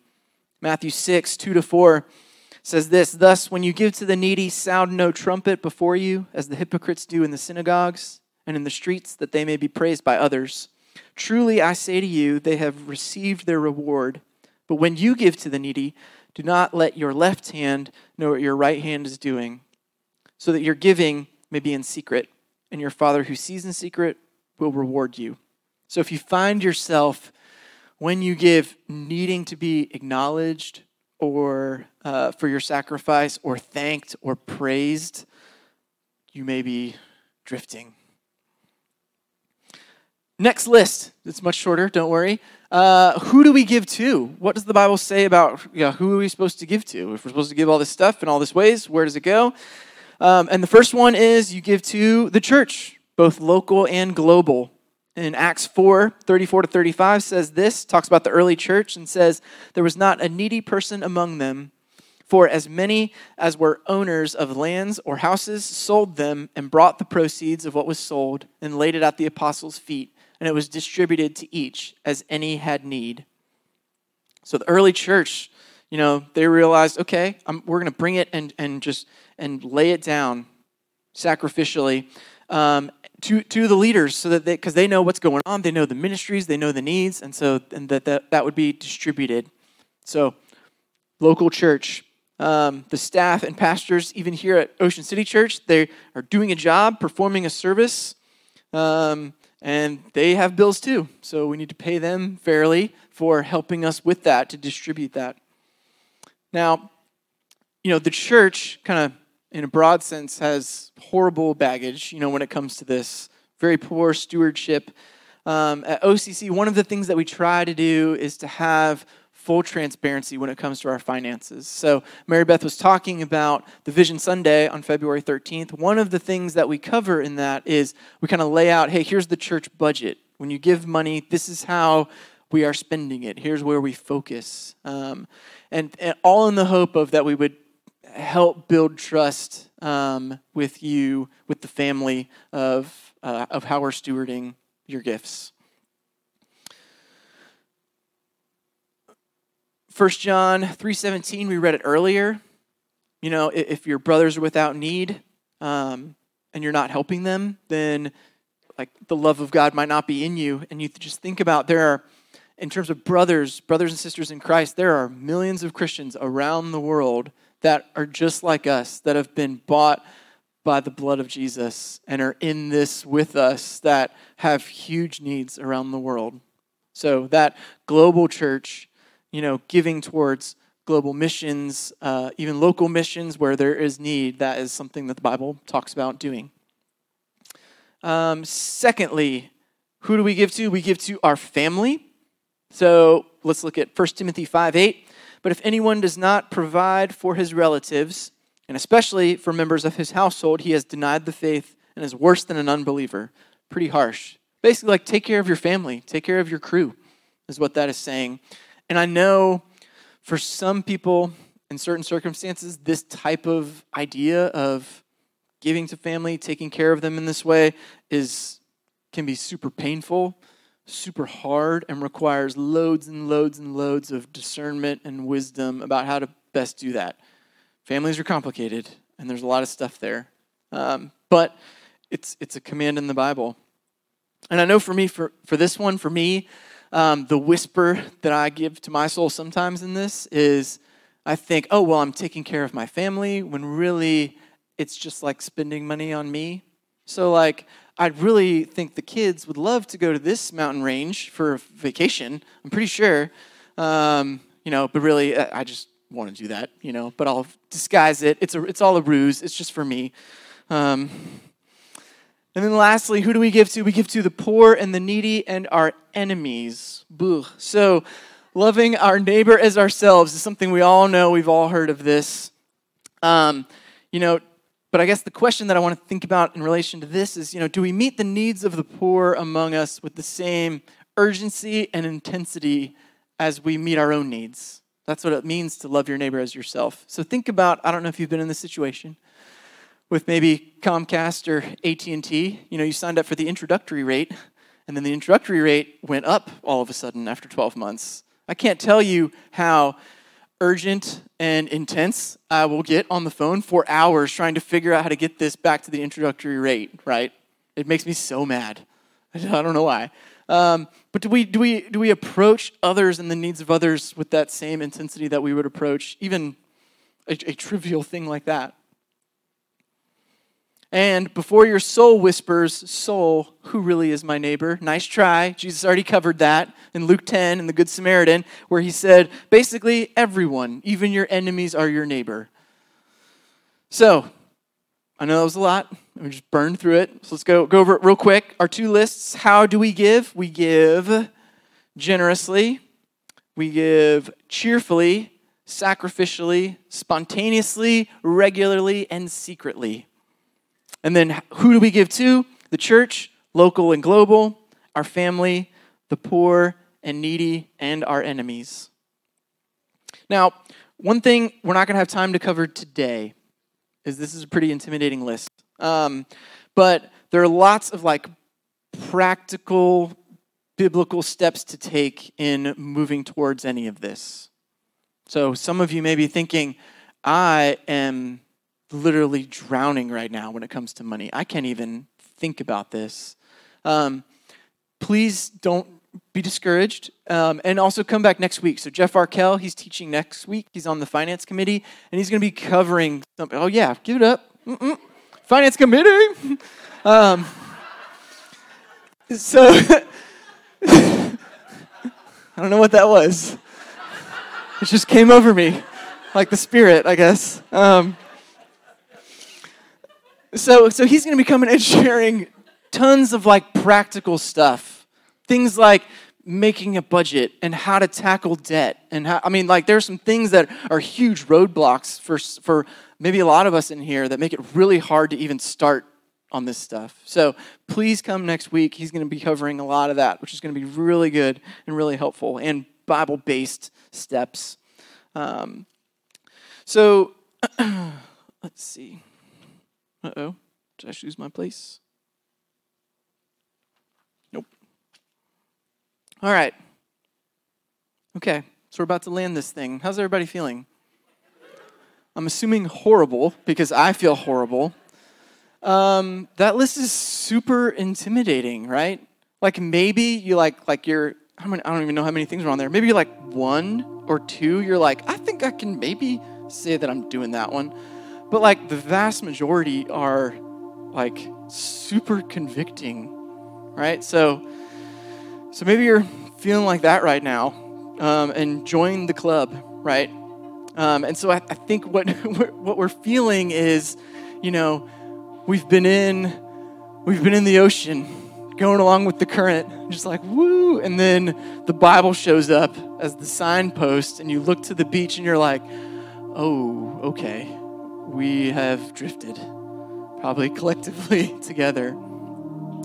Matthew six, two to four says this, thus, when you give to the needy, sound no trumpet before you, as the hypocrites do in the synagogues and in the streets, that they may be praised by others. Truly, I say to you, they have received their reward. But when you give to the needy, do not let your left hand know what your right hand is doing, so that your giving may be in secret, and your Father who sees in secret will reward you. So if you find yourself, when you give, needing to be acknowledged or uh, for your sacrifice or thanked or praised, you may be drifting. Next list. It's much shorter, don't worry. Uh, who do we give to? What does the Bible say about you know, who are we supposed to give to? If we're supposed to give all this stuff in all these ways, where does it go? Um, and the first one is you give to the church, both local and global. In Acts four, thirty-four to thirty-five says this, talks about the early church and says, there was not a needy person among them, for as many as were owners of lands or houses sold them and brought the proceeds of what was sold and laid it at the apostles' feet. And it was distributed to each as any had need. So the early church, you know, they realized, okay, I'm, we're going to bring it and and just and lay it down sacrificially um, to to the leaders, so that they, because they know what's going on, they know the ministries, they know the needs, and so and that that, that would be distributed. So local church. Um, the staff and pastors, even here at Ocean City Church, they are doing a job, performing a service. Um, And they have bills too, so we need to pay them fairly for helping us with that, to distribute that. Now, you know, the church kind of, in a broad sense, has horrible baggage, you know, when it comes to this. Very poor stewardship. Um, at O C C, one of the things that we try to do is to have full transparency when it comes to our finances. So Mary Beth was talking about the Vision Sunday on February thirteenth. One of the things that we cover in that is we kind of lay out, hey, here's the church budget. When you give money, this is how we are spending it. Here's where we focus. Um, and, and all in the hope of that we would help build trust um, with you, with the family of uh, of how we're stewarding your gifts. First John three seventeen, we read it earlier. You know, if your brothers are without need um, and you're not helping them, then like the love of God might not be in you. And you just think about there are, in terms of brothers, brothers and sisters in Christ, there are millions of Christians around the world that are just like us, that have been bought by the blood of Jesus and are in this with us, that have huge needs around the world. So that global church, you know, giving towards global missions, uh, even local missions where there is need, that is something that the Bible talks about doing. Um, secondly, who do we give to? We give to our family. So let's look at First Timothy five eight. But if anyone does not provide for his relatives, and especially for members of his household, he has denied the faith and is worse than an unbeliever. Pretty harsh. Basically, like, take care of your family. Take care of your crew is what that is saying. And I know for some people, in certain circumstances, this type of idea of giving to family, taking care of them in this way, is can be super painful, super hard, and requires loads and loads and loads of discernment and wisdom about how to best do that. Families are complicated, and there's a lot of stuff there. Um, but it's it's a command in the Bible. And I know for me, for, for this one, for me, Um, the whisper that I give to my soul sometimes in this is I think, oh, well, I'm taking care of my family, when really it's just like spending money on me. So like, I really think the kids would love to go to this mountain range for a vacation. I'm pretty sure, um, you know, but really I just want to do that, you know, but I'll disguise it. It's a, it's all a ruse. It's just for me. Um, And then lastly, who do we give to? We give to the poor and the needy and our enemies. Boo. So loving our neighbor as ourselves is something we all know. We've all heard of this. Um, you know, but I guess the question that I want to think about in relation to this is, you know, do we meet the needs of the poor among us with the same urgency and intensity as we meet our own needs? That's what it means to love your neighbor as yourself. So think about, I don't know if you've been in this situation, with maybe Comcast or A T and T, you know, you signed up for the introductory rate, and then the introductory rate went up all of a sudden after twelve months. I can't tell you how urgent and intense I will get on the phone for hours trying to figure out how to get this back to the introductory rate, right? It makes me so mad. I don't know why. Um, but do we do we do we approach others and the needs of others with that same intensity that we would approach even a, a trivial thing like that? And before your soul whispers, soul, who really is my neighbor? Nice try. Jesus already covered that in Luke ten in the Good Samaritan, where he said, basically, everyone, even your enemies, are your neighbor. So, I know that was a lot, We just burned through it. So let's go, go over it real quick. Our two lists. How do we give? We give generously. We give cheerfully, sacrificially, spontaneously, regularly, and secretly. And then who do we give to? The church, local and global, our family, the poor and needy, and our enemies. Now, one thing we're not going to have time to cover today is this is a pretty intimidating list. Um, but there are lots of like practical, biblical steps to take in moving towards any of this. So some of you may be thinking, I am literally drowning right now when it comes to money. I can't even think about this. Um, please don't be discouraged. Um, and also come back next week. So Jeff Arkell, he's teaching next week. He's on the finance committee. And he's going to be covering something. Oh, yeah, give it up. Mm-mm. Finance committee. um, so I don't know what that was. It just came over me like the Spirit, I guess. Um, so, so he's going to be coming and sharing tons of like practical stuff. Things like making a budget and how to tackle debt. And how, I mean, like there's some things that are huge roadblocks for for maybe a lot of us in here that make it really hard to even start on this stuff. So please come next week. He's going to be covering a lot of that, which is going to be really good and really helpful and Bible-based steps. Um, so let's see. Uh-oh. Did I choose my place? All right. Okay, so we're about to land this thing. How's everybody feeling? I'm assuming horrible, because I feel horrible. Um, that list is super intimidating, right? Like maybe you like, like you're, I don't, I don't even know how many things are on there. Maybe you're like one or two. You're like, I think I can maybe say that I'm doing that one. But like the vast majority are like super convicting, right? So... So maybe you're feeling like that right now, um, and join the club, right? Um, and so I, I think what what we're feeling is, you know, we've been in we've been in the ocean, going along with the current, just like woo, and then the Bible shows up as the signpost, and you look to the beach, and you're like, oh, okay, we have drifted, probably collectively together.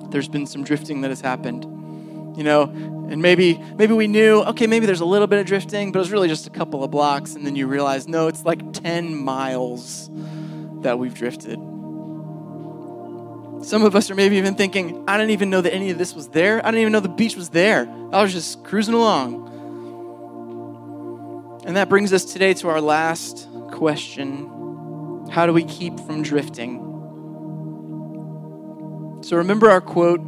There's been some drifting that has happened. You know, and maybe maybe we knew, okay, maybe there's a little bit of drifting, but it was really just a couple of blocks. And then you realize, no, it's like ten miles that we've drifted. Some of us are maybe even thinking, I didn't even know that any of this was there. I didn't even know the beach was there. I was just cruising along. And that brings us today to our last question. How do we keep from drifting? So remember our quote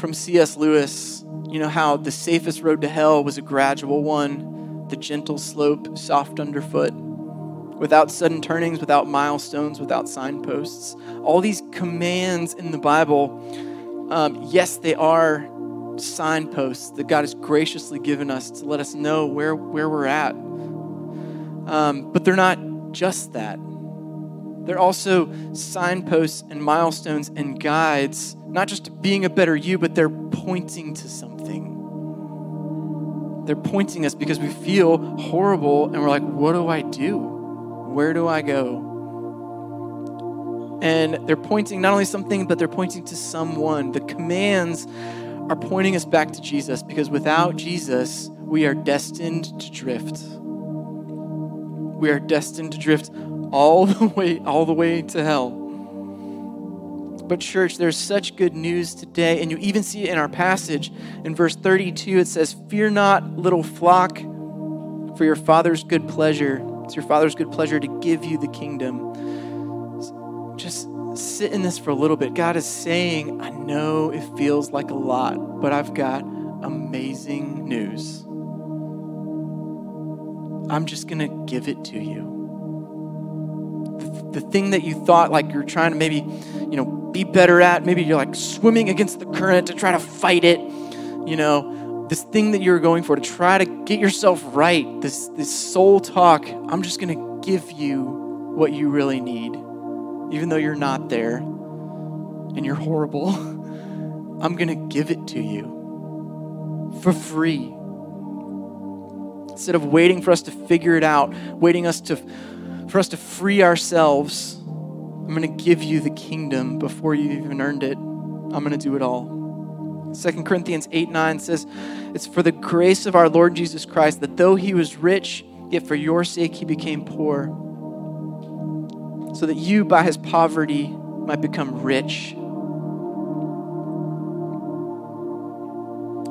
from C S. Lewis. You know how the safest road to hell was a gradual one, the gentle slope, soft underfoot, without sudden turnings, without milestones, without signposts. All these commands in the Bible, um, yes, they are signposts that God has graciously given us to let us know where, where we're at. Um, but they're not just that. They're also signposts and milestones and guides, not just to being a better you, but they're pointing to something. They're pointing us because we feel horrible and we're like, what do I do? Where do I go? And they're pointing not only something, but they're pointing to someone. The commands are pointing us back to Jesus, because without Jesus, we are destined to drift. We are destined to drift all the way, all the way to hell. But church, there's such good news today, and you even see it in our passage. In verse thirty-two, it says, "Fear not, little flock, for your Father's good pleasure. It's your Father's good pleasure to give you the kingdom." Just sit in this for a little bit. God is saying, I know it feels like a lot, but I've got amazing news. I'm just going to give it to you. The thing that you thought like you're trying to maybe, you know, be better at, maybe you're like swimming against the current to try to fight it, you know, this thing that you're going for to try to get yourself right, this this soul talk, I'm just going to give you what you really need, even though you're not there. and you're horrible, I'm going to give it to you for free. Instead of waiting for us to figure it out, waiting us to for us to free ourselves, I'm going to give you the kingdom before you even earned it. I'm going to do it all. Second Corinthians eight nine says, it's for the grace of our Lord Jesus Christ that though he was rich, yet for your sake he became poor, so that you by his poverty might become rich.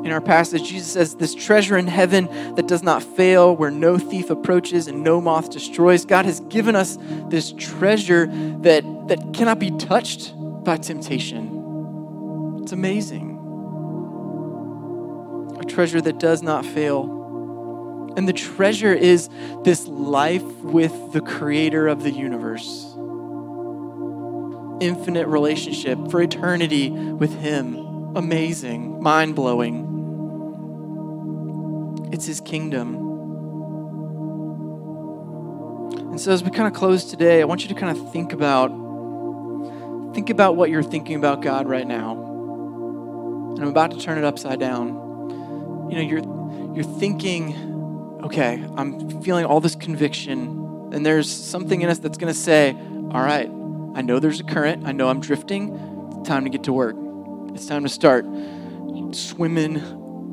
In our passage, Jesus says, this treasure in heaven that does not fail, where no thief approaches and no moth destroys. God has given us this treasure that, that cannot be touched by temptation. It's amazing. A treasure that does not fail. And the treasure is this life with the creator of the universe. Infinite relationship for eternity with him. Amazing, mind-blowing. It's his kingdom. And so as we kind of close today, I want you to kind of think about, think about what you're thinking about God right now. And I'm about to turn it upside down. You know, you're, you're thinking, okay, I'm feeling all this conviction, and there's something in us that's going to say, all right, I know there's a current. I know I'm drifting. It's time to get to work. It's time to start swimming.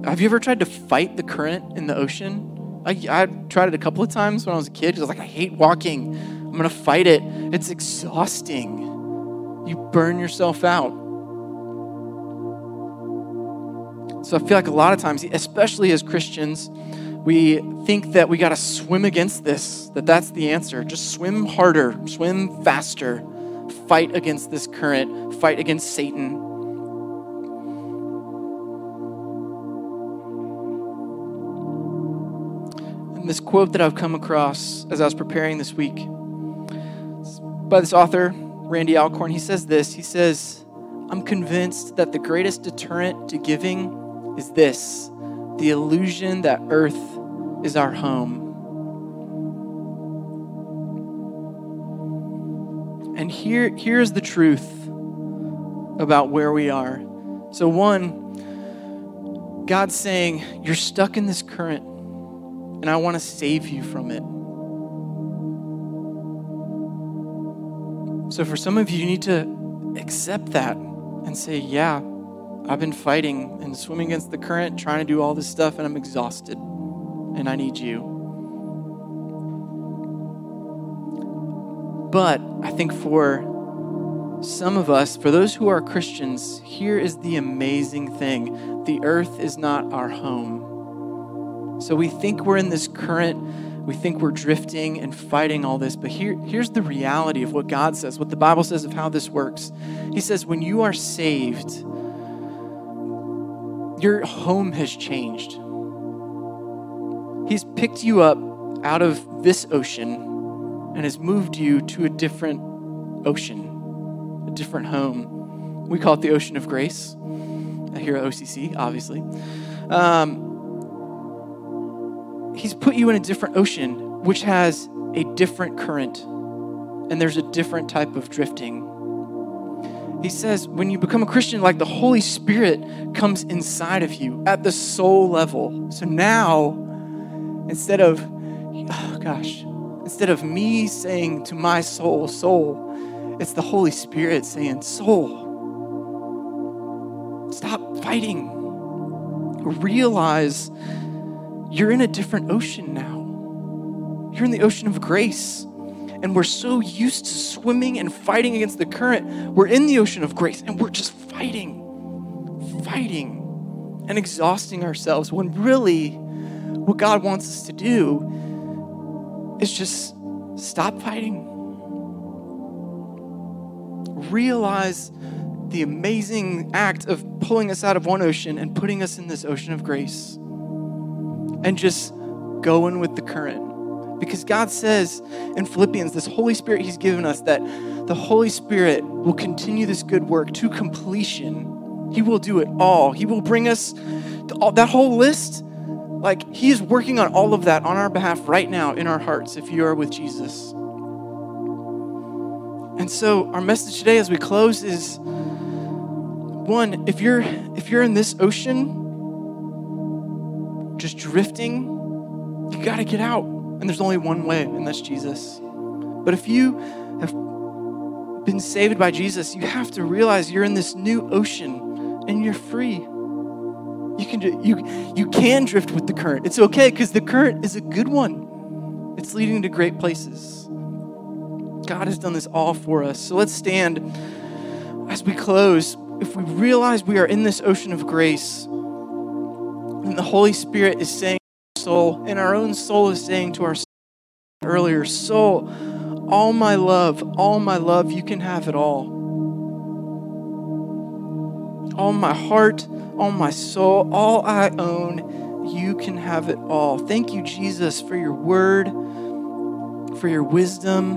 Have you ever tried to fight the current in the ocean? I, I tried it a couple of times when I was a kid because I was like, I hate walking. I'm going to fight it. It's exhausting. You burn yourself out. So I feel like a lot of times, especially as Christians, we think that we got to swim against this, that that's the answer. Just swim harder, swim faster, fight against this current, fight against Satan. This quote that I've come across as I was preparing this week by this author, Randy Alcorn, he says this. He says, I'm convinced that the greatest deterrent to giving is this, the illusion that earth is our home. And here, here's the truth about where we are. So one, God's saying, you're stuck in this current, and I want to save you from it. So for some of you, you need to accept that and say, yeah, I've been fighting and swimming against the current, trying to do all this stuff, and I'm exhausted, and I need you. But I think for some of us, for those who are Christians, here is the amazing thing. The earth is not our home. So we think we're in this current, we think we're drifting and fighting all this, but here, here's the reality of what God says, what the Bible says of how this works. He says, when you are saved, your home has changed. He's picked you up out of this ocean and has moved you to a different ocean, a different home. We call it the Ocean of Grace here at O C C, obviously. Um, He's put you in a different ocean, which has a different current, and there's a different type of drifting. He says, when you become a Christian, like the Holy Spirit comes inside of you at the soul level. So now, instead of, oh gosh, instead of me saying to my soul, soul, it's the Holy Spirit saying, soul, stop fighting. Realize you're in a different ocean now. You're in the ocean of grace. And we're so used to swimming and fighting against the current. We're in the ocean of grace and we're just fighting, fighting and exhausting ourselves when really what God wants us to do is just stop fighting. Realize the amazing act of pulling us out of one ocean and putting us in this ocean of grace. And just going with the current. Because God says in Philippians, this Holy Spirit he's given us, that the Holy Spirit will continue this good work to completion. He will do it all. He will bring us to all, that whole list. Like he is working on all of that on our behalf right now in our hearts if you are with Jesus. And so our message today as we close is One, if you're if you're in this ocean, just drifting, you gotta get out. And there's only one way, and that's Jesus. But if you have been saved by Jesus, you have to realize you're in this new ocean and you're free. You can you you can drift with the current. It's okay, because the current is a good one. It's leading to great places. God has done this all for us. So let's stand as we close. If we realize we are in this ocean of grace, and the Holy Spirit is saying to our soul, and our own soul is saying to our soul earlier, soul, all my love, all my love, you can have it all. All my heart, all my soul, all I own, you can have it all. Thank you, Jesus, for your word, for your wisdom,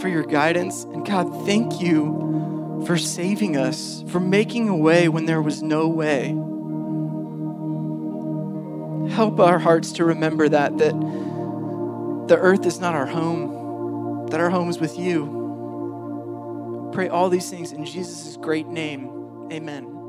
for your guidance. And God, thank you for saving us, for making a way when there was no way. Help our hearts to remember that, that the earth is not our home, that our home is with you. Pray all these things in Jesus' great name. Amen.